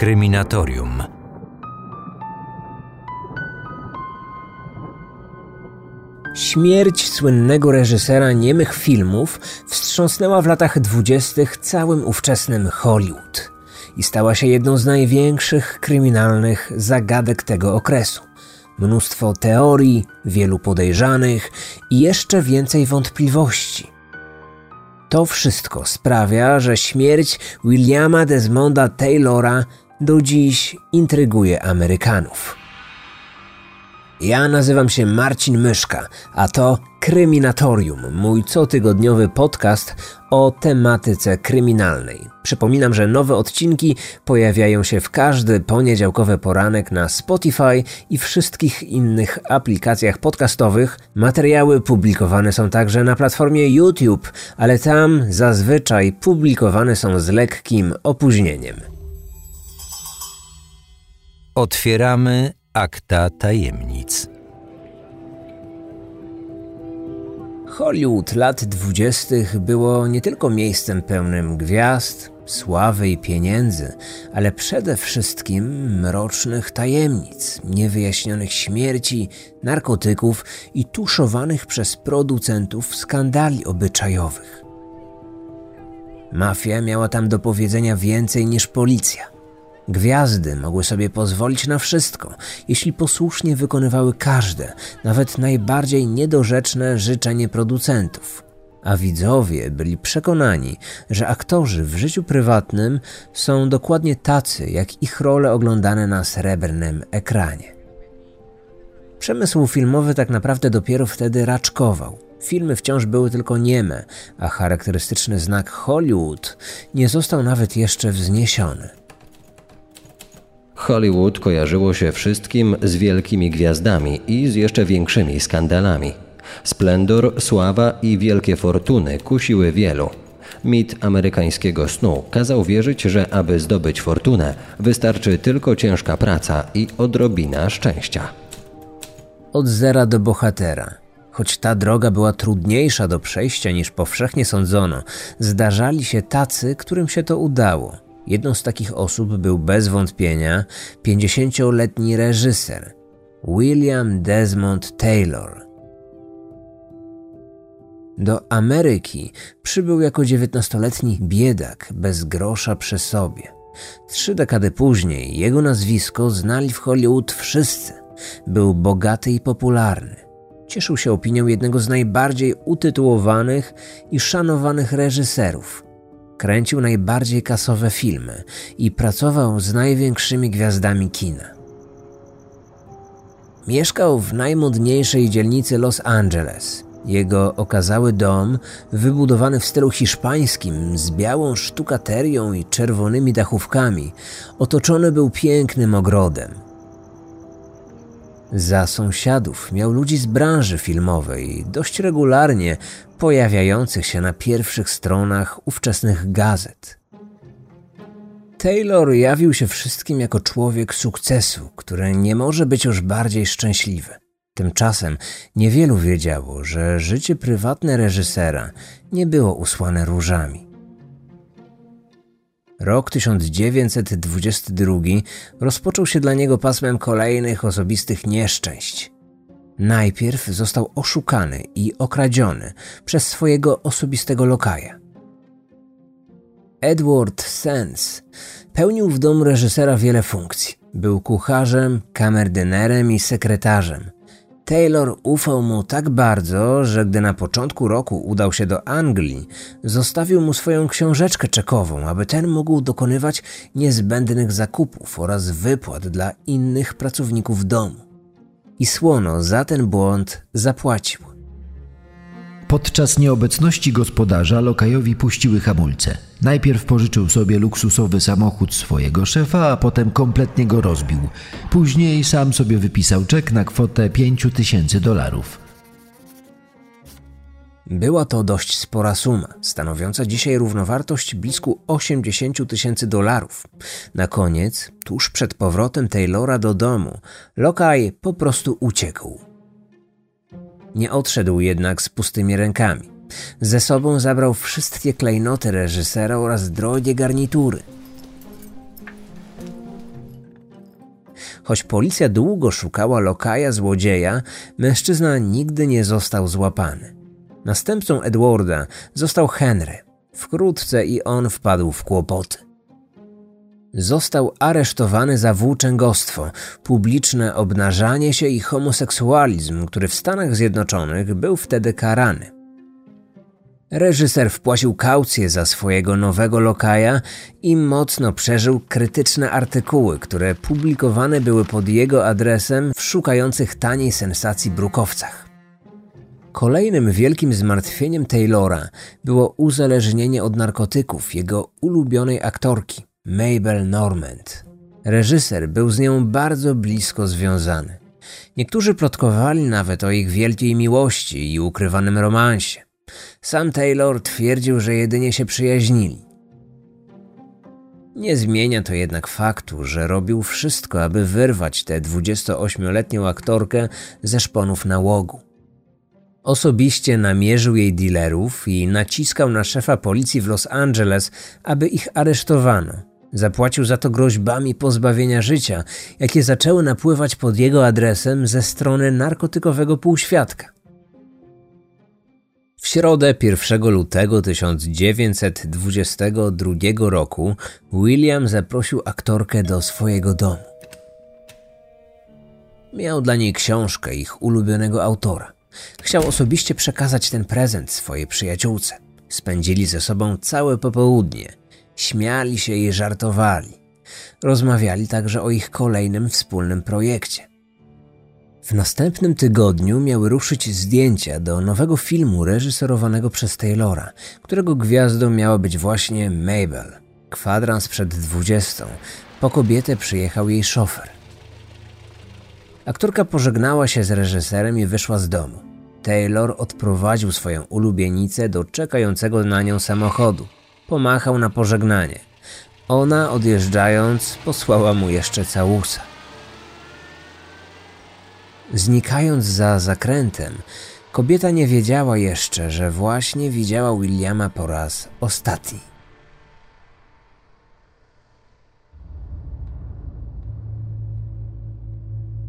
Kryminatorium. Śmierć słynnego reżysera niemych filmów wstrząsnęła w latach 20. całym ówczesnym Hollywood i stała się jedną z największych kryminalnych zagadek tego okresu. Mnóstwo teorii, wielu podejrzanych i jeszcze więcej wątpliwości. To wszystko sprawia, że śmierć Williama Desmonda Taylora do dziś intryguje Amerykanów. Ja nazywam się Marcin Myszka, a to Kryminatorium, mój cotygodniowy podcast o tematyce kryminalnej. Przypominam, że nowe odcinki pojawiają się w każdy poniedziałkowy poranek na Spotify i wszystkich innych aplikacjach podcastowych. Materiały publikowane są także na platformie YouTube, ale tam zazwyczaj publikowane są z lekkim opóźnieniem. Otwieramy akta tajemnic. Hollywood lat 20. było nie tylko miejscem pełnym gwiazd, sławy i pieniędzy, ale przede wszystkim mrocznych tajemnic, niewyjaśnionych śmierci, narkotyków i tuszowanych przez producentów skandali obyczajowych. Mafia miała tam do powiedzenia więcej niż policja. Gwiazdy mogły sobie pozwolić na wszystko, jeśli posłusznie wykonywały każde, nawet najbardziej niedorzeczne życzenie producentów. A widzowie byli przekonani, że aktorzy w życiu prywatnym są dokładnie tacy, jak ich role oglądane na srebrnym ekranie. Przemysł filmowy tak naprawdę dopiero wtedy raczkował. Filmy wciąż były tylko nieme, a charakterystyczny znak Hollywood nie został nawet jeszcze wzniesiony. Hollywood kojarzyło się wszystkim z wielkimi gwiazdami i z jeszcze większymi skandalami. Splendor, sława i wielkie fortuny kusiły wielu. Mit amerykańskiego snu kazał wierzyć, że aby zdobyć fortunę, wystarczy tylko ciężka praca i odrobina szczęścia. Od zera do bohatera. Choć ta droga była trudniejsza do przejścia niż powszechnie sądzono, zdarzali się tacy, którym się to udało. Jedną z takich osób był bez wątpienia 50-letni reżyser William Desmond Taylor. Do Ameryki przybył jako 19-letni biedak bez grosza przy sobie. 3 dekady później jego nazwisko znali w Hollywood wszyscy. Był bogaty i popularny. Cieszył się opinią jednego z najbardziej utytułowanych i szanowanych reżyserów. Kręcił najbardziej kasowe filmy i pracował z największymi gwiazdami kina. Mieszkał w najmodniejszej dzielnicy Los Angeles. Jego okazały dom, wybudowany w stylu hiszpańskim, z białą sztukaterią i czerwonymi dachówkami, otoczony był pięknym ogrodem. Za sąsiadów miał ludzi z branży filmowej, dość regularnie pojawiających się na pierwszych stronach ówczesnych gazet. Taylor jawił się wszystkim jako człowiek sukcesu, który nie może być już bardziej szczęśliwy. Tymczasem niewielu wiedziało, że życie prywatne reżysera nie było usłane różami. Rok 1922 rozpoczął się dla niego pasmem kolejnych osobistych nieszczęść. Najpierw został oszukany i okradziony przez swojego osobistego lokaja. Edward Sands pełnił w domu reżysera wiele funkcji. Był kucharzem, kamerdynerem i sekretarzem. Taylor ufał mu tak bardzo, że gdy na początku roku udał się do Anglii, zostawił mu swoją książeczkę czekową, aby ten mógł dokonywać niezbędnych zakupów oraz wypłat dla innych pracowników domu. I słono za ten błąd zapłacił. Podczas nieobecności gospodarza lokajowi puściły hamulce. Najpierw pożyczył sobie luksusowy samochód swojego szefa, a potem kompletnie go rozbił. Później sam sobie wypisał czek na kwotę $5000. Była to dość spora suma, stanowiąca dzisiaj równowartość blisko $80,000. Na koniec, tuż przed powrotem Taylora do domu, lokaj po prostu uciekł. Nie odszedł jednak z pustymi rękami. Ze sobą zabrał wszystkie klejnoty reżysera oraz drogie garnitury. Choć policja długo szukała lokaja złodzieja, mężczyzna nigdy nie został złapany. Następcą Edwarda został Henry. Wkrótce i on wpadł w kłopoty. Został aresztowany za włóczęgostwo, publiczne obnażanie się i homoseksualizm, który w Stanach Zjednoczonych był wtedy karany. Reżyser wpłacił kaucję za swojego nowego lokaja i mocno przeżył krytyczne artykuły, które publikowane były pod jego adresem w szukających taniej sensacji brukowcach. Kolejnym wielkim zmartwieniem Taylora było uzależnienie od narkotyków jego ulubionej aktorki, Mabel Normand. Reżyser był z nią bardzo blisko związany. Niektórzy plotkowali nawet o ich wielkiej miłości i ukrywanym romansie. Sam Taylor twierdził, że jedynie się przyjaźnili. Nie zmienia to jednak faktu, że robił wszystko, aby wyrwać tę 28-letnią aktorkę ze szponów nałogu. Osobiście namierzył jej dealerów i naciskał na szefa policji w Los Angeles, aby ich aresztowano. Zapłacił za to groźbami pozbawienia życia, jakie zaczęły napływać pod jego adresem ze strony narkotykowego półświadka. W środę 1 lutego 1922 roku William zaprosił aktorkę do swojego domu. Miał dla niej książkę ich ulubionego autora. Chciał osobiście przekazać ten prezent swojej przyjaciółce. Spędzili ze sobą całe popołudnie. Śmiali się i żartowali. Rozmawiali także o ich kolejnym wspólnym projekcie. W następnym tygodniu miały ruszyć zdjęcia do nowego filmu reżyserowanego przez Taylora, którego gwiazdą miała być właśnie Mabel. Kwadrans przed 20. Po kobietę przyjechał jej szofer. Aktorka pożegnała się z reżyserem i wyszła z domu. Taylor odprowadził swoją ulubienicę do czekającego na nią samochodu. Pomachał na pożegnanie. Ona, odjeżdżając, posłała mu jeszcze całusa. Znikając za zakrętem, kobieta nie wiedziała jeszcze, że właśnie widziała Williama po raz ostatni.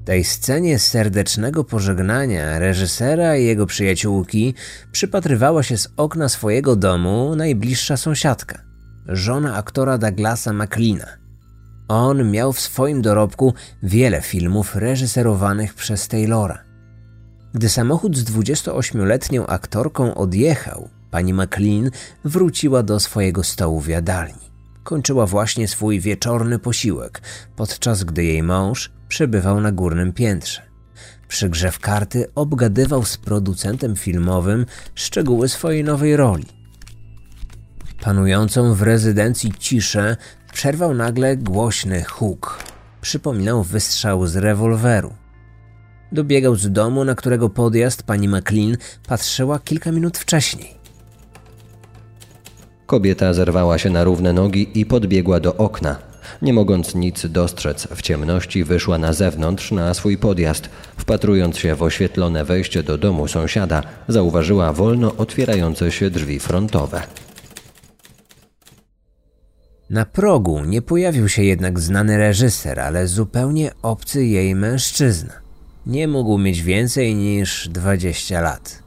W tej scenie serdecznego pożegnania reżysera i jego przyjaciółki przypatrywała się z okna swojego domu najbliższa sąsiadka, żona aktora Douglasa McLeana. On miał w swoim dorobku wiele filmów reżyserowanych przez Taylora. Gdy samochód z 28-letnią aktorką odjechał, pani McLean wróciła do swojego stołu w jadalni. Kończyła właśnie swój wieczorny posiłek, podczas gdy jej mąż przebywał na górnym piętrze. Przy grze w karty obgadywał z producentem filmowym szczegóły swojej nowej roli. Panującą w rezydencji ciszę przerwał nagle głośny huk. Przypominał wystrzał z rewolweru. Dobiegał z domu, na którego podjazd pani McLean patrzyła kilka minut wcześniej. Kobieta zerwała się na równe nogi i podbiegła do okna. Nie mogąc nic dostrzec w ciemności, wyszła na zewnątrz na swój podjazd. Wpatrując się w oświetlone wejście do domu sąsiada, zauważyła wolno otwierające się drzwi frontowe. Na progu nie pojawił się jednak znany reżyser, ale zupełnie obcy jej mężczyzna. Nie mógł mieć więcej niż 20 lat.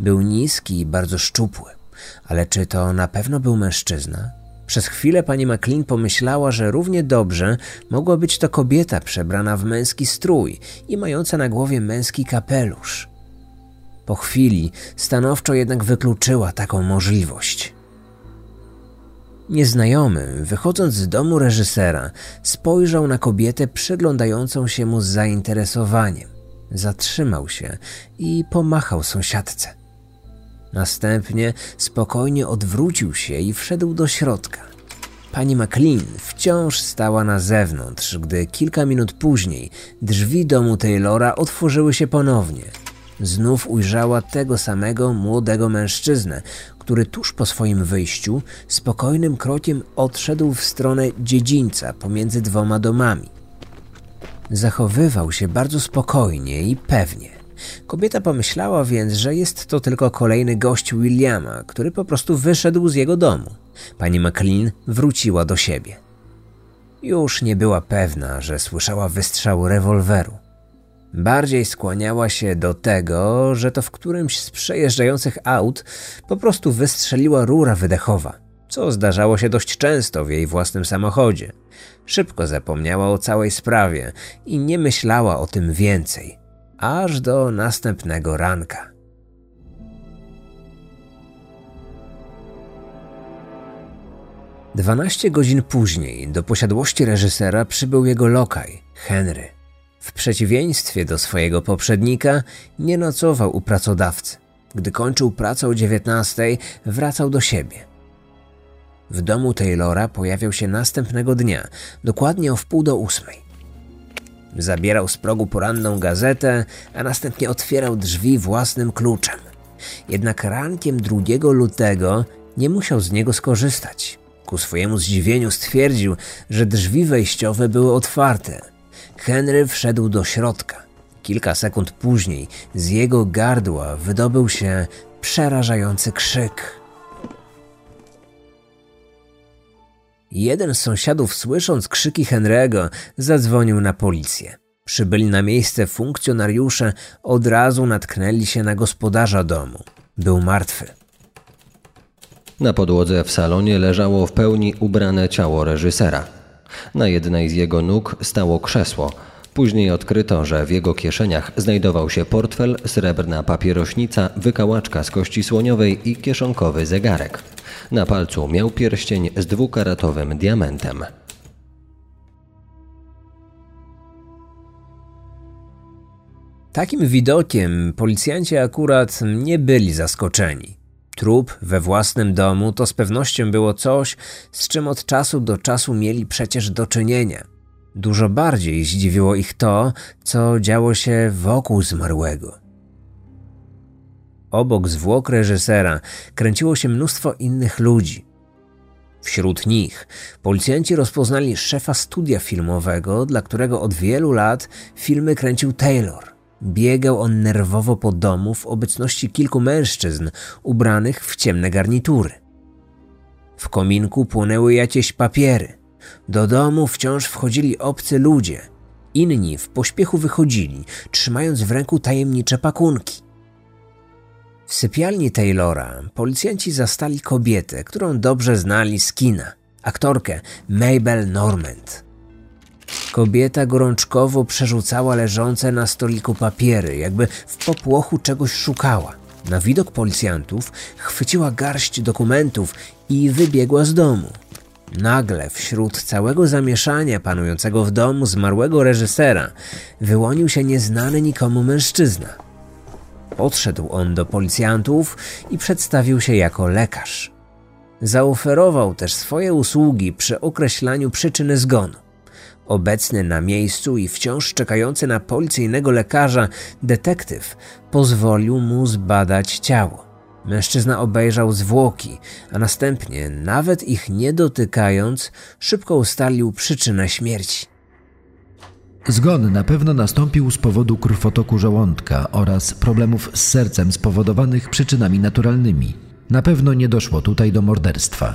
Był niski i bardzo szczupły. Ale czy to na pewno był mężczyzna? Przez chwilę pani McLean pomyślała, że równie dobrze mogła być to kobieta przebrana w męski strój i mająca na głowie męski kapelusz. Po chwili stanowczo jednak wykluczyła taką możliwość. Nieznajomy, wychodząc z domu reżysera, spojrzał na kobietę przyglądającą się mu z zainteresowaniem. Zatrzymał się i pomachał sąsiadce. Następnie spokojnie odwrócił się i wszedł do środka. Pani McLean wciąż stała na zewnątrz, gdy kilka minut później drzwi domu Taylora otworzyły się ponownie. Znów ujrzała tego samego młodego mężczyznę, który tuż po swoim wyjściu spokojnym krokiem odszedł w stronę dziedzińca pomiędzy dwoma domami. Zachowywał się bardzo spokojnie i pewnie. Kobieta pomyślała więc, że jest to tylko kolejny gość Williama, który po prostu wyszedł z jego domu. Pani McLean wróciła do siebie. Już nie była pewna, że słyszała wystrzał rewolweru. Bardziej skłaniała się do tego, że to w którymś z przejeżdżających aut po prostu wystrzeliła rura wydechowa, co zdarzało się dość często w jej własnym samochodzie. Szybko zapomniała o całej sprawie i nie myślała o tym więcej, aż do następnego ranka. Dwanaście godzin później do posiadłości reżysera przybył jego lokaj, Henry. W przeciwieństwie do swojego poprzednika nie nocował u pracodawcy. Gdy kończył pracę o 19:00, wracał do siebie. W domu Taylora pojawiał się następnego dnia, dokładnie o 7:30. Zabierał z progu poranną gazetę, a następnie otwierał drzwi własnym kluczem. Jednak rankiem 2 lutego nie musiał z niego skorzystać. Ku swojemu zdziwieniu stwierdził, że drzwi wejściowe były otwarte. Henry wszedł do środka. Kilka sekund później z jego gardła wydobył się przerażający krzyk. Jeden z sąsiadów, słysząc krzyki Henry'ego, zadzwonił na policję. Przybyli na miejsce funkcjonariusze od razu natknęli się na gospodarza domu. Był martwy. Na podłodze w salonie leżało w pełni ubrane ciało reżysera. Na jednej z jego nóg stało krzesło. Później odkryto, że w jego kieszeniach znajdował się portfel, srebrna papierośnica, wykałaczka z kości słoniowej i kieszonkowy zegarek. Na palcu miał pierścień z 2-karatowym diamentem. Takim widokiem policjanci akurat nie byli zaskoczeni. Trup we własnym domu to z pewnością było coś, z czym od czasu do czasu mieli przecież do czynienia. Dużo bardziej zdziwiło ich to, co działo się wokół zmarłego. Obok zwłok reżysera kręciło się mnóstwo innych ludzi. Wśród nich policjanci rozpoznali szefa studia filmowego, dla którego od wielu lat filmy kręcił Taylor. Biegał on nerwowo po domu w obecności kilku mężczyzn ubranych w ciemne garnitury. W kominku płonęły jakieś papiery. Do domu wciąż wchodzili obcy ludzie. Inni w pośpiechu wychodzili, trzymając w ręku tajemnicze pakunki. W sypialni Taylora policjanci zastali kobietę, którą dobrze znali z kina, aktorkę Mabel Normand. Kobieta gorączkowo przerzucała leżące na stoliku papiery, jakby w popłochu czegoś szukała. Na widok policjantów chwyciła garść dokumentów i wybiegła z domu. Nagle wśród całego zamieszania panującego w domu zmarłego reżysera wyłonił się nieznany nikomu mężczyzna. Podszedł on do policjantów i przedstawił się jako lekarz. Zaoferował też swoje usługi przy określaniu przyczyny zgonu. Obecny na miejscu i wciąż czekający na policyjnego lekarza detektyw pozwolił mu zbadać ciało. Mężczyzna obejrzał zwłoki, a następnie, nawet ich nie dotykając, szybko ustalił przyczynę śmierci. Zgon na pewno nastąpił z powodu krwotoku żołądka oraz problemów z sercem spowodowanych przyczynami naturalnymi. Na pewno nie doszło tutaj do morderstwa.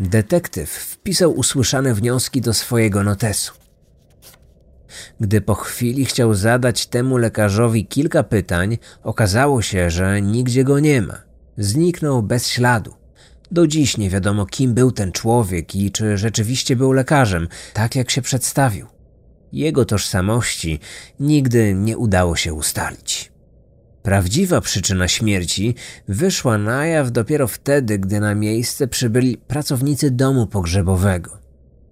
Detektyw wpisał usłyszane wnioski do swojego notesu. Gdy po chwili chciał zadać temu lekarzowi kilka pytań, okazało się, że nigdzie go nie ma. Zniknął bez śladu. Do dziś nie wiadomo, kim był ten człowiek i czy rzeczywiście był lekarzem, tak jak się przedstawił. Jego tożsamości nigdy nie udało się ustalić. Prawdziwa przyczyna śmierci wyszła na jaw dopiero wtedy, gdy na miejsce przybyli pracownicy domu pogrzebowego.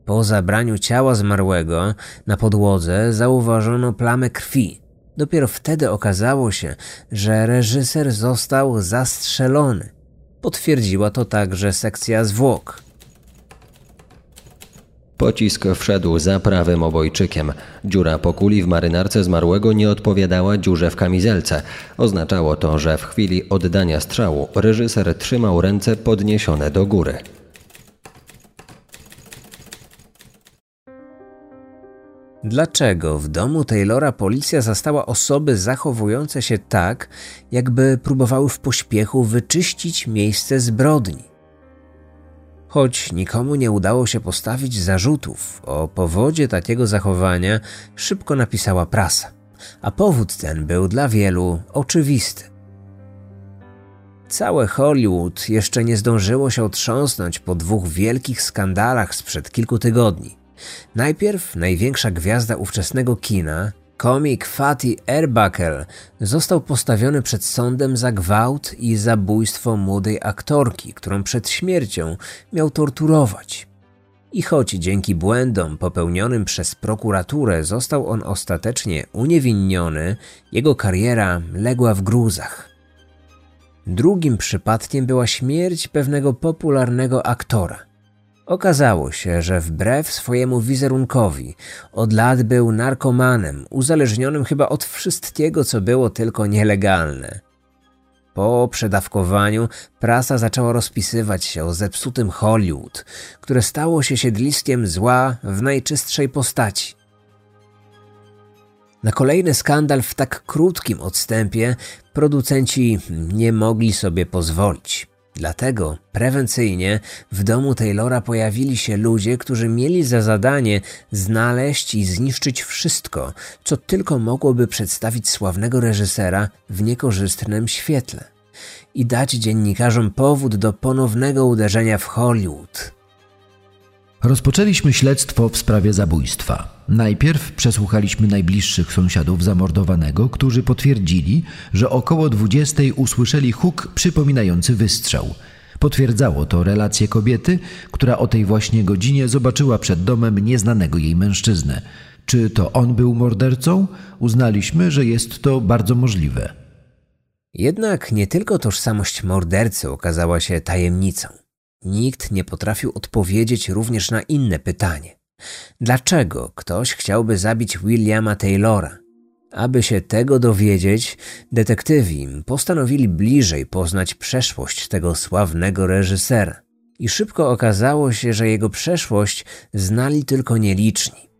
Po zabraniu ciała zmarłego na podłodze zauważono plamę krwi. Dopiero wtedy okazało się, że reżyser został zastrzelony. Potwierdziła to także sekcja zwłok. Pocisk wszedł za prawym obojczykiem. Dziura po kuli w marynarce zmarłego nie odpowiadała dziurze w kamizelce. Oznaczało to, że w chwili oddania strzału reżyser trzymał ręce podniesione do góry. Dlaczego w domu Taylora policja zastała osoby zachowujące się tak, jakby próbowały w pośpiechu wyczyścić miejsce zbrodni? Choć nikomu nie udało się postawić zarzutów, o powodzie takiego zachowania szybko napisała prasa, a powód ten był dla wielu oczywisty. Całe Hollywood jeszcze nie zdążyło się otrząsnąć po dwóch wielkich skandalach sprzed kilku tygodni. Najpierw największa gwiazda ówczesnego kina, komik Fatih Erbackel, został postawiony przed sądem za gwałt i zabójstwo młodej aktorki, którą przed śmiercią miał torturować. I choć dzięki błędom popełnionym przez prokuraturę został on ostatecznie uniewinniony, jego kariera legła w gruzach. Drugim przypadkiem była śmierć pewnego popularnego aktora. Okazało się, że wbrew swojemu wizerunkowi od lat był narkomanem, uzależnionym chyba od wszystkiego, co było tylko nielegalne. Po przedawkowaniu prasa zaczęła rozpisywać się o zepsutym Hollywood, które stało się siedliskiem zła w najczystszej postaci. Na kolejny skandal w tak krótkim odstępie producenci nie mogli sobie pozwolić. Dlatego prewencyjnie w domu Taylora pojawili się ludzie, którzy mieli za zadanie znaleźć i zniszczyć wszystko, co tylko mogłoby przedstawić sławnego reżysera w niekorzystnym świetle i dać dziennikarzom powód do ponownego uderzenia w Hollywood. Rozpoczęliśmy śledztwo w sprawie zabójstwa. Najpierw przesłuchaliśmy najbliższych sąsiadów zamordowanego, którzy potwierdzili, że około 20 usłyszeli huk przypominający wystrzał. Potwierdzało to relację kobiety, która o tej właśnie godzinie zobaczyła przed domem nieznanego jej mężczyznę. Czy to on był mordercą? Uznaliśmy, że jest to bardzo możliwe. Jednak nie tylko tożsamość mordercy okazała się tajemnicą. Nikt nie potrafił odpowiedzieć również na inne pytanie. Dlaczego ktoś chciałby zabić Williama Taylora? Aby się tego dowiedzieć, detektywi postanowili bliżej poznać przeszłość tego sławnego reżysera. I szybko okazało się, że jego przeszłość znali tylko nieliczni.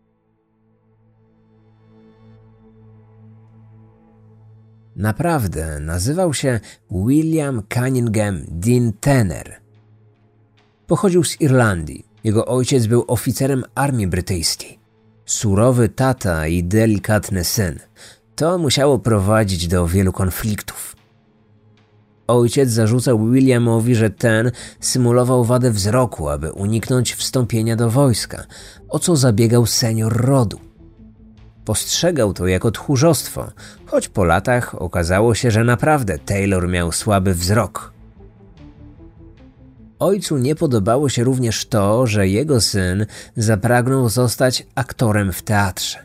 Naprawdę nazywał się William Cunningham Dean Tanner. Pochodził z Irlandii. Jego ojciec był oficerem armii brytyjskiej. Surowy tata i delikatny syn. To musiało prowadzić do wielu konfliktów. Ojciec zarzucał Williamowi, że ten symulował wadę wzroku, aby uniknąć wstąpienia do wojska, o co zabiegał senior rodu. Postrzegał to jako tchórzostwo, choć po latach okazało się, że naprawdę Taylor miał słaby wzrok. Ojcu nie podobało się również to, że jego syn zapragnął zostać aktorem w teatrze.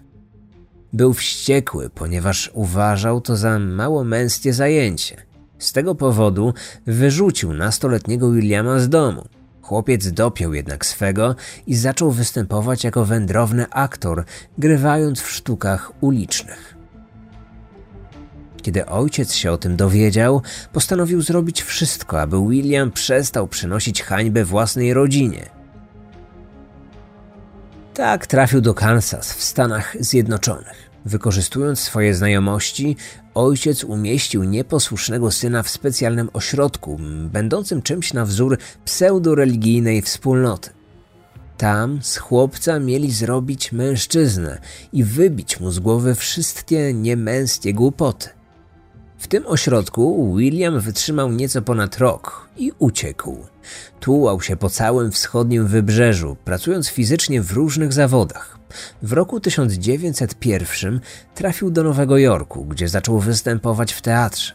Był wściekły, ponieważ uważał to za mało męskie zajęcie. Z tego powodu wyrzucił nastoletniego Williama z domu. Chłopiec dopiął jednak swego i zaczął występować jako wędrowny aktor, grywając w sztukach ulicznych. Kiedy ojciec się o tym dowiedział, postanowił zrobić wszystko, aby William przestał przynosić hańbę własnej rodzinie. Tak trafił do Kansas w Stanach Zjednoczonych. Wykorzystując swoje znajomości, ojciec umieścił nieposłusznego syna w specjalnym ośrodku, będącym czymś na wzór pseudoreligijnej wspólnoty. Tam z chłopca mieli zrobić mężczyznę i wybić mu z głowy wszystkie niemęskie głupoty. W tym ośrodku William wytrzymał nieco ponad rok i uciekł. Tułał się po całym wschodnim wybrzeżu, pracując fizycznie w różnych zawodach. W roku 1901 trafił do Nowego Jorku, gdzie zaczął występować w teatrze.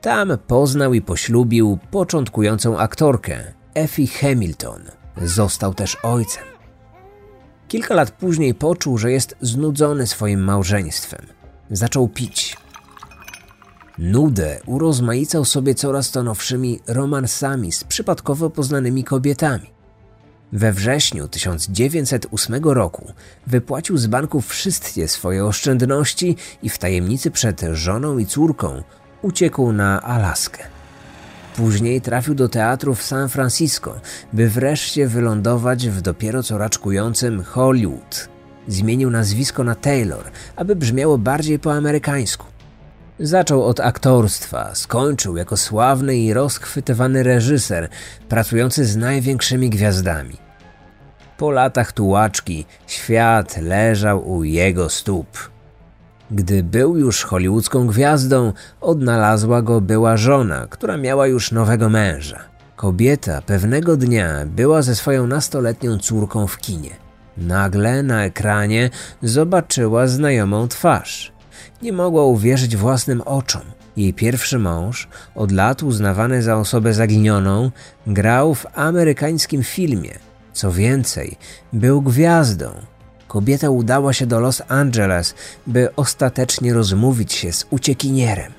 Tam poznał i poślubił początkującą aktorkę Effie Hamilton. Został też ojcem. Kilka lat później poczuł, że jest znudzony swoim małżeństwem. Zaczął pić. Nudę urozmaicał sobie coraz to nowszymi romansami z przypadkowo poznanymi kobietami. We wrześniu 1908 roku wypłacił z banku wszystkie swoje oszczędności i w tajemnicy przed żoną i córką uciekł na Alaskę. Później trafił do teatru w San Francisco, by wreszcie wylądować w dopiero co raczkującym Hollywood. Zmienił nazwisko na Taylor, aby brzmiało bardziej po amerykańsku. Zaczął od aktorstwa, skończył jako sławny i rozchwytywany reżyser, pracujący z największymi gwiazdami. Po latach tułaczki świat leżał u jego stóp. Gdy był już hollywoodzką gwiazdą, odnalazła go była żona, która miała już nowego męża. Kobieta pewnego dnia była ze swoją nastoletnią córką w kinie. Nagle na ekranie zobaczyła znajomą twarz. Nie mogła uwierzyć własnym oczom. Jej pierwszy mąż, od lat uznawany za osobę zaginioną, grał w amerykańskim filmie. Co więcej, był gwiazdą. Kobieta udała się do Los Angeles, by ostatecznie rozmówić się z uciekinierem.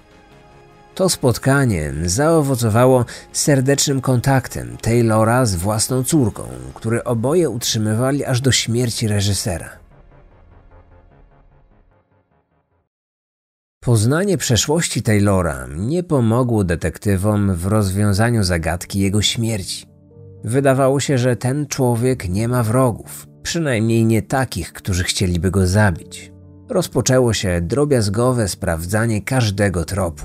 To spotkanie zaowocowało serdecznym kontaktem Taylora z własną córką, który oboje utrzymywali aż do śmierci reżysera. Poznanie przeszłości Taylora nie pomogło detektywom w rozwiązaniu zagadki jego śmierci. Wydawało się, że ten człowiek nie ma wrogów, przynajmniej nie takich, którzy chcieliby go zabić. Rozpoczęło się drobiazgowe sprawdzanie każdego tropu.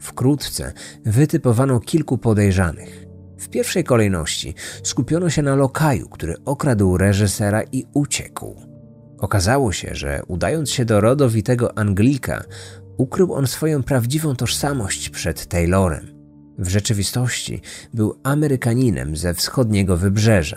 Wkrótce wytypowano kilku podejrzanych. W pierwszej kolejności skupiono się na lokaju, który okradł reżysera i uciekł. Okazało się, że udając się do rodowitego Anglika, ukrył on swoją prawdziwą tożsamość przed Taylorem. W rzeczywistości był Amerykaninem ze wschodniego wybrzeża.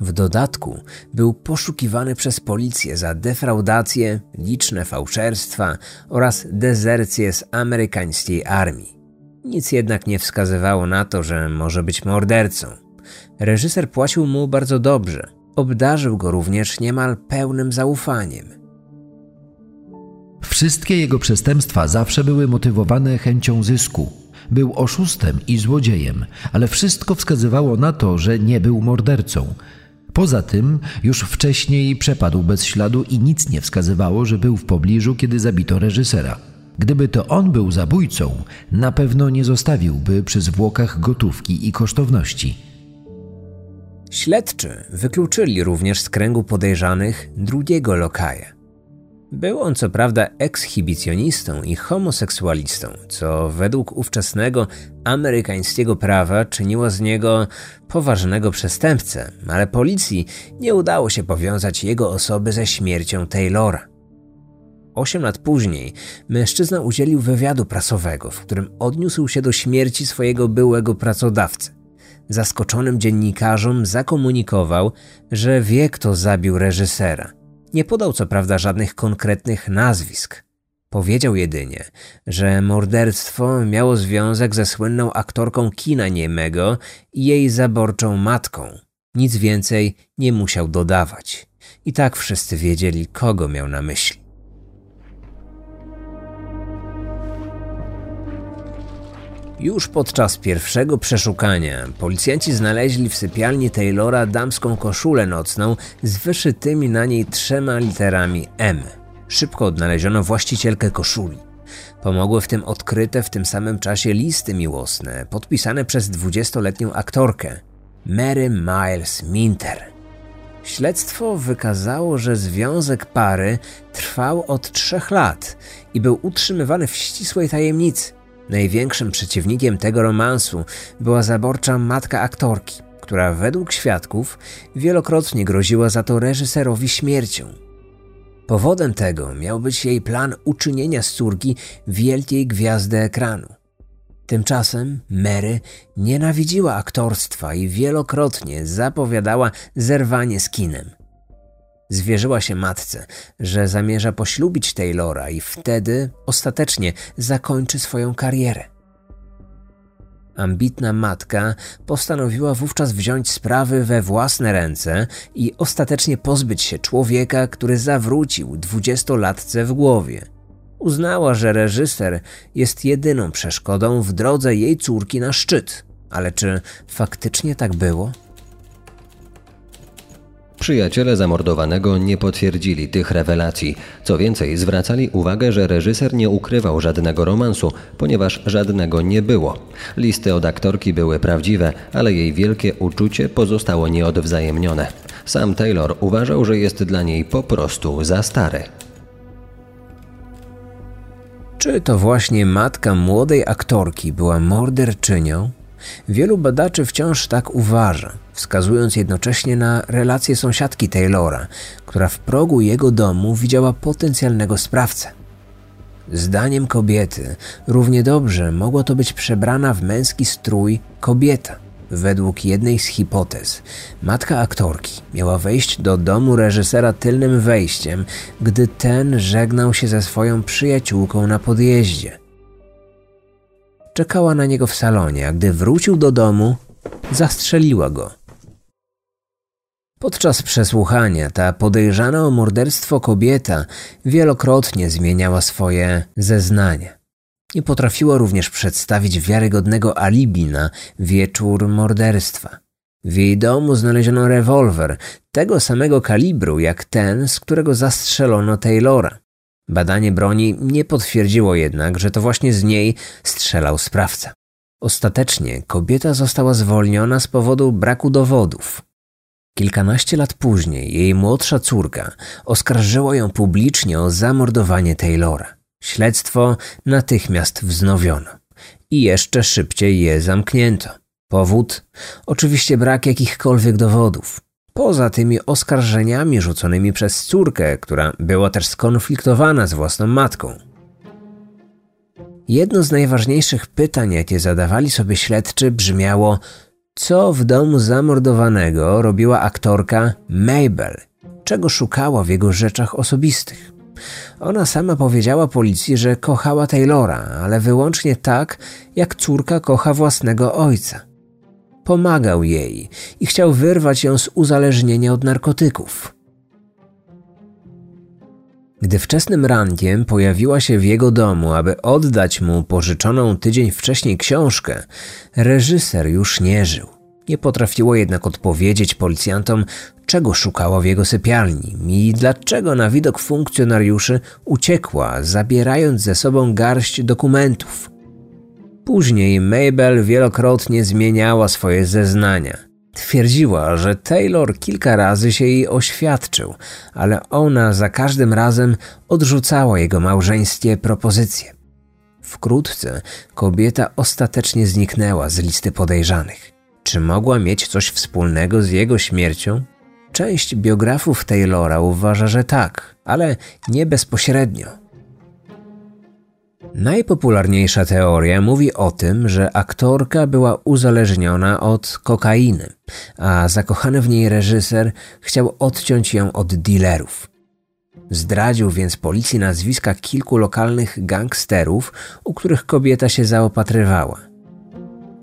W dodatku był poszukiwany przez policję za defraudację, liczne fałszerstwa oraz dezercję z amerykańskiej armii. Nic jednak nie wskazywało na to, że może być mordercą. Reżyser płacił mu bardzo dobrze. Obdarzył go również niemal pełnym zaufaniem. Wszystkie jego przestępstwa zawsze były motywowane chęcią zysku. Był oszustem i złodziejem, ale wszystko wskazywało na to, że nie był mordercą. Poza tym już wcześniej przepadł bez śladu i nic nie wskazywało, że był w pobliżu, kiedy zabito reżysera. Gdyby to on był zabójcą, na pewno nie zostawiłby przy zwłokach gotówki i kosztowności. Śledczy wykluczyli również z kręgu podejrzanych drugiego lokaja. Był on co prawda ekshibicjonistą i homoseksualistą, co według ówczesnego amerykańskiego prawa czyniło z niego poważnego przestępcę, ale policji nie udało się powiązać jego osoby ze śmiercią Taylora. 8 lat później mężczyzna udzielił wywiadu prasowego, w którym odniósł się do śmierci swojego byłego pracodawcy. Zaskoczonym dziennikarzom zakomunikował, że wie, kto zabił reżysera. Nie podał co prawda żadnych konkretnych nazwisk. Powiedział jedynie, że morderstwo miało związek ze słynną aktorką kina niemego i jej zaborczą matką. Nic więcej nie musiał dodawać. I tak wszyscy wiedzieli, kogo miał na myśli. Już podczas pierwszego przeszukania policjanci znaleźli w sypialni Taylora damską koszulę nocną z wyszytymi na niej 3 literami M. Szybko odnaleziono właścicielkę koszuli. Pomogły w tym odkryte w tym samym czasie listy miłosne podpisane przez 20-letnią aktorkę Mary Miles Minter. Śledztwo wykazało, że związek pary trwał od 3 lat i był utrzymywany w ścisłej tajemnicy. Największym przeciwnikiem tego romansu była zaborcza matka aktorki, która według świadków wielokrotnie groziła za to reżyserowi śmiercią. Powodem tego miał być jej plan uczynienia z córki wielkiej gwiazdy ekranu. Tymczasem Mary nienawidziła aktorstwa i wielokrotnie zapowiadała zerwanie z kinem. Zwierzyła się matce, że zamierza poślubić Taylora i wtedy ostatecznie zakończy swoją karierę. Ambitna matka postanowiła wówczas wziąć sprawy we własne ręce i ostatecznie pozbyć się człowieka, który zawrócił 20-latce w głowie. Uznała, że reżyser jest jedyną przeszkodą w drodze jej córki na szczyt. Ale czy faktycznie tak było? Przyjaciele zamordowanego nie potwierdzili tych rewelacji. Co więcej, zwracali uwagę, że reżyser nie ukrywał żadnego romansu, ponieważ żadnego nie było. Listy od aktorki były prawdziwe, ale jej wielkie uczucie pozostało nieodwzajemnione. Sam Taylor uważał, że jest dla niej po prostu za stary. Czy to właśnie matka młodej aktorki była morderczynią? Wielu badaczy wciąż tak uważa, wskazując jednocześnie na relację sąsiadki Taylora, która w progu jego domu widziała potencjalnego sprawcę. Zdaniem kobiety równie dobrze mogła to być przebrana w męski strój kobieta. Według jednej z hipotez, matka aktorki miała wejść do domu reżysera tylnym wejściem, gdy ten żegnał się ze swoją przyjaciółką na podjeździe. Czekała na niego w salonie, a gdy wrócił do domu, zastrzeliła go. Podczas przesłuchania ta podejrzana o morderstwo kobieta wielokrotnie zmieniała swoje zeznania. Nie potrafiła również przedstawić wiarygodnego alibi na wieczór morderstwa. W jej domu znaleziono rewolwer tego samego kalibru jak ten, z którego zastrzelono Taylora. Badanie broni nie potwierdziło jednak, że to właśnie z niej strzelał sprawca. Ostatecznie kobieta została zwolniona z powodu braku dowodów. Kilkanaście lat później jej młodsza córka oskarżyła ją publicznie o zamordowanie Taylora. Śledztwo natychmiast wznowiono i jeszcze szybciej je zamknięto. Powód? Oczywiście brak jakichkolwiek dowodów. Poza tymi oskarżeniami rzuconymi przez córkę, która była też skonfliktowana z własną matką. Jedno z najważniejszych pytań, jakie zadawali sobie śledczy, brzmiało: co w domu zamordowanego robiła aktorka Mabel? Czego szukała w jego rzeczach osobistych? Ona sama powiedziała policji, że kochała Taylora, ale wyłącznie tak, jak córka kocha własnego ojca. Pomagał jej i chciał wyrwać ją z uzależnienia od narkotyków. Gdy wczesnym rankiem pojawiła się w jego domu, aby oddać mu pożyczoną tydzień wcześniej książkę, reżyser już nie żył. Nie potrafiła jednak odpowiedzieć policjantom, czego szukała w jego sypialni i dlaczego na widok funkcjonariuszy uciekła, zabierając ze sobą garść dokumentów. Później Mabel wielokrotnie zmieniała swoje zeznania. Twierdziła, że Taylor kilka razy się jej oświadczył, ale ona za każdym razem odrzucała jego małżeńskie propozycje. Wkrótce kobieta ostatecznie zniknęła z listy podejrzanych. Czy mogła mieć coś wspólnego z jego śmiercią? Część biografów Taylora uważa, że tak, ale nie bezpośrednio. Najpopularniejsza teoria mówi o tym, że aktorka była uzależniona od kokainy, a zakochany w niej reżyser chciał odciąć ją od dealerów. Zdradził więc policji nazwiska kilku lokalnych gangsterów, u których kobieta się zaopatrywała.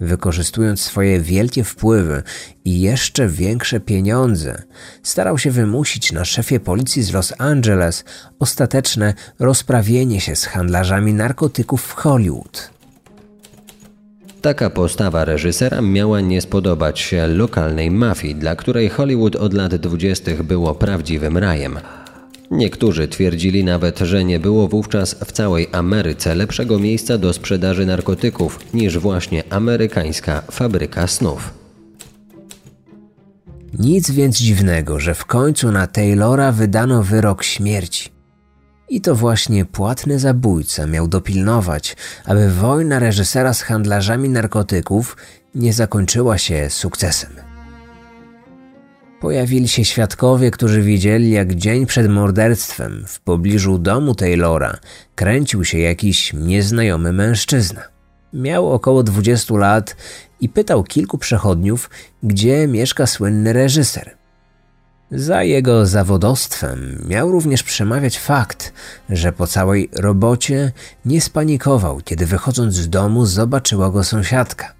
Wykorzystując swoje wielkie wpływy i jeszcze większe pieniądze, starał się wymusić na szefie policji z Los Angeles ostateczne rozprawienie się z handlarzami narkotyków w Hollywood. Taka postawa reżysera miała nie spodobać się lokalnej mafii, dla której Hollywood od lat 20. było prawdziwym rajem. Niektórzy twierdzili nawet, że nie było wówczas w całej Ameryce lepszego miejsca do sprzedaży narkotyków niż właśnie amerykańska fabryka snów. Nic więc dziwnego, że w końcu na Taylora wydano wyrok śmierci. I to właśnie płatny zabójca miał dopilnować, aby wojna reżysera z handlarzami narkotyków nie zakończyła się sukcesem. Pojawili się świadkowie, którzy widzieli, jak dzień przed morderstwem w pobliżu domu Taylora kręcił się jakiś nieznajomy mężczyzna. Miał około 20 lat i pytał kilku przechodniów, gdzie mieszka słynny reżyser. Za jego zawodowstwem miał również przemawiać fakt, że po całej robocie nie spanikował, kiedy wychodząc z domu zobaczyła go sąsiadka.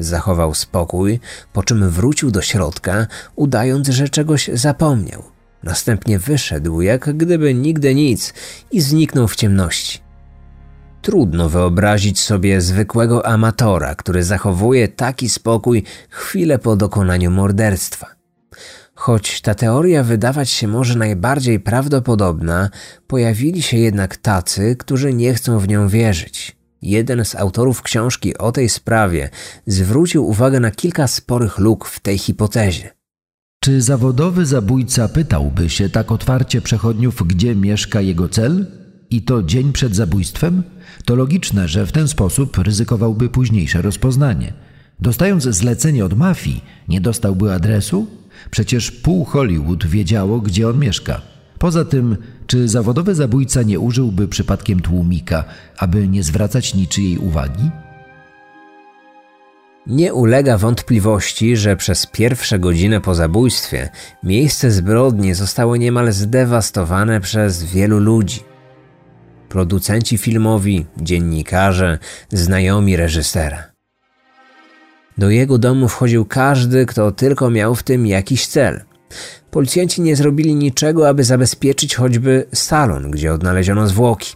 Zachował spokój, po czym wrócił do środka, udając, że czegoś zapomniał. Następnie wyszedł, jak gdyby nigdy nic, i zniknął w ciemności. Trudno wyobrazić sobie zwykłego amatora, który zachowuje taki spokój chwilę po dokonaniu morderstwa. Choć ta teoria wydawać się może najbardziej prawdopodobna, pojawili się jednak tacy, którzy nie chcą w nią wierzyć. Jeden z autorów książki o tej sprawie zwrócił uwagę na kilka sporych luk w tej hipotezie. Czy zawodowy zabójca pytałby się tak otwarcie przechodniów, gdzie mieszka jego cel? i to dzień przed zabójstwem, to logiczne, że w ten sposób ryzykowałby późniejsze rozpoznanie. Dostając zlecenie od mafii, nie dostałby adresu? Przecież pół Hollywood wiedziało, gdzie on mieszka. Poza tym, czy zawodowy zabójca nie użyłby przypadkiem tłumika, aby nie zwracać niczyjej uwagi? Nie ulega wątpliwości, że przez pierwsze godziny po zabójstwie miejsce zbrodni zostało niemal zdewastowane przez wielu ludzi. Producenci filmowi, dziennikarze, znajomi reżysera. Do jego domu wchodził każdy, kto tylko miał w tym jakiś cel. Policjanci nie zrobili niczego, aby zabezpieczyć choćby salon, gdzie odnaleziono zwłoki.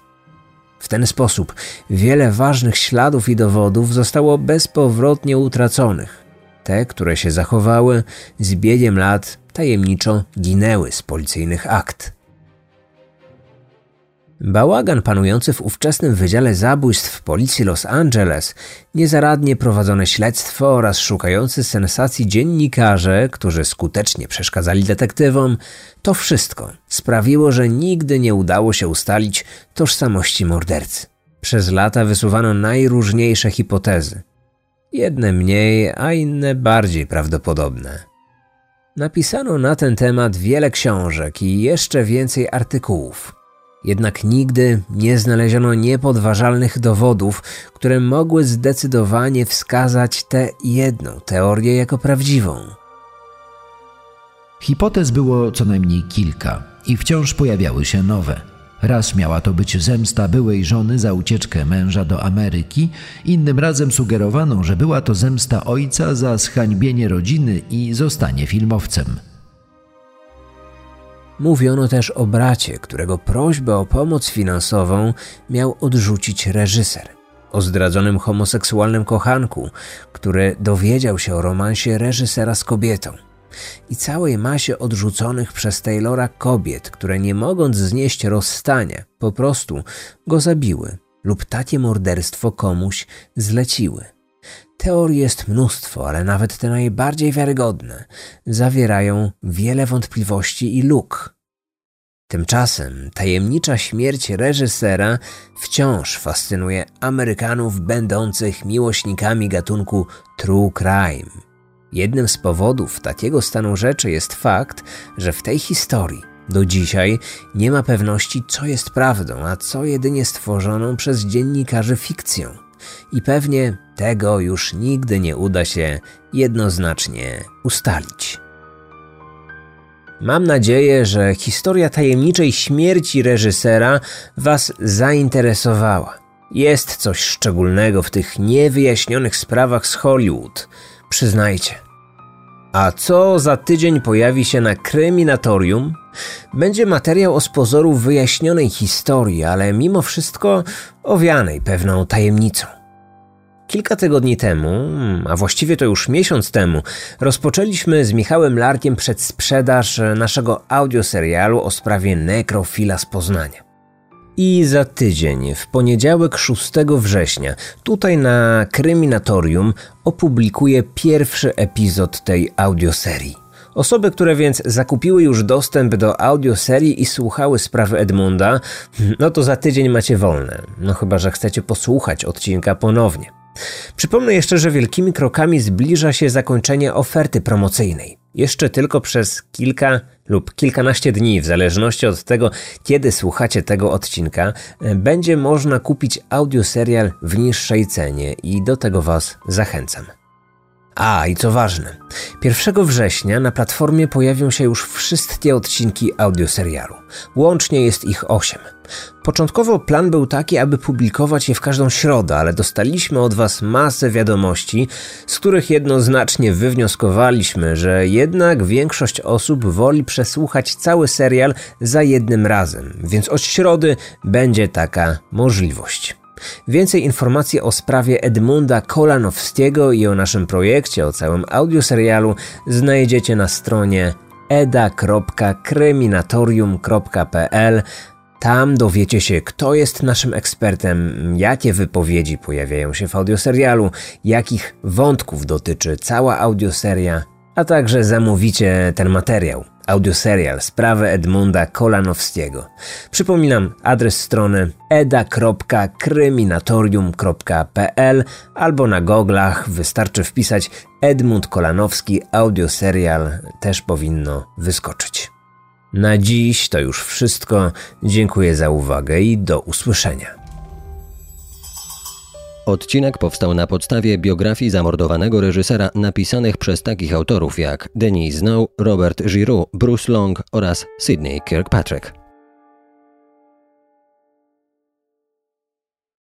W ten sposób wiele ważnych śladów i dowodów zostało bezpowrotnie utraconych. Te, które się zachowały, z biegiem lat tajemniczo ginęły z policyjnych akt. Bałagan panujący w ówczesnym Wydziale Zabójstw Policji Los Angeles, niezaradnie prowadzone śledztwo oraz szukający sensacji dziennikarze, którzy skutecznie przeszkadzali detektywom, to wszystko sprawiło, że nigdy nie udało się ustalić tożsamości mordercy. Przez lata wysuwano najróżniejsze hipotezy. Jedne mniej, a inne bardziej prawdopodobne. Napisano na ten temat wiele książek i jeszcze więcej artykułów. Jednak nigdy nie znaleziono niepodważalnych dowodów, które mogły zdecydowanie wskazać tę jedną teorię jako prawdziwą. Hipotez było co najmniej kilka i wciąż pojawiały się nowe. Raz miała to być zemsta byłej żony za ucieczkę męża do Ameryki, innym razem sugerowano, że była to zemsta ojca za zhańbienie rodziny i zostanie filmowcem. Mówiono też o bracie, którego prośbę o pomoc finansową miał odrzucić reżyser. O zdradzonym homoseksualnym kochanku, który dowiedział się o romansie reżysera z kobietą. I całej masie odrzuconych przez Taylora kobiet, które nie mogąc znieść rozstania, po prostu go zabiły lub takie morderstwo komuś zleciły. Teorii jest mnóstwo, ale nawet te najbardziej wiarygodne zawierają wiele wątpliwości i luk. Tymczasem tajemnicza śmierć reżysera wciąż fascynuje Amerykanów będących miłośnikami gatunku true crime. Jednym z powodów takiego stanu rzeczy jest fakt, że w tej historii do dzisiaj nie ma pewności, co jest prawdą, a co jedynie stworzoną przez dziennikarzy fikcją. I pewnie tego już nigdy nie uda się jednoznacznie ustalić. Mam nadzieję, że historia tajemniczej śmierci reżysera Was zainteresowała. Jest coś szczególnego w tych niewyjaśnionych sprawach z Hollywood, przyznajcie. A co za tydzień pojawi się na Kryminatorium? Będzie materiał o z pozoru wyjaśnionej historii, ale mimo wszystko owianej pewną tajemnicą. Kilka tygodni temu, a właściwie to już miesiąc temu, rozpoczęliśmy z Michałem Larkiem przedsprzedaż naszego audioserialu o sprawie nekrofila z Poznania. I za tydzień, w poniedziałek 6 września, tutaj na Kryminatorium opublikuję pierwszy epizod tej audioserii. Osoby, które więc zakupiły już dostęp do audioserii i słuchały sprawy Edmunda, no to za tydzień macie wolne, no chyba że chcecie posłuchać odcinka ponownie. Przypomnę jeszcze, że wielkimi krokami zbliża się zakończenie oferty promocyjnej. Jeszcze tylko przez kilka lub kilkanaście dni, w zależności od tego, kiedy słuchacie tego odcinka, będzie można kupić audioserial w niższej cenie i do tego Was zachęcam. A, i co ważne, 1 września na platformie pojawią się już wszystkie odcinki audioserialu. Łącznie jest ich 8. Początkowo plan był taki, aby publikować je w każdą środę, ale dostaliśmy od Was masę wiadomości, z których jednoznacznie wywnioskowaliśmy, że jednak większość osób woli przesłuchać cały serial za jednym razem, więc od środy będzie taka możliwość. Więcej informacji o sprawie Edmunda Kolanowskiego i o naszym projekcie, o całym audioserialu znajdziecie na stronie eda.kryminatorium.pl. Tam dowiecie się, kto jest naszym ekspertem, jakie wypowiedzi pojawiają się w audioserialu, jakich wątków dotyczy cała audioseria, a także zamówicie ten materiał. Audioserial Sprawy Edmunda Kolanowskiego. Przypominam adres strony eda.kryminatorium.pl albo na goglach wystarczy wpisać Edmund Kolanowski audioserial, też powinno wyskoczyć. Na dziś to już wszystko. Dziękuję za uwagę i do usłyszenia. Odcinek powstał na podstawie biografii zamordowanego reżysera napisanych przez takich autorów jak Denis Znow, Robert Giroux, Bruce Long oraz Sydney Kirkpatrick.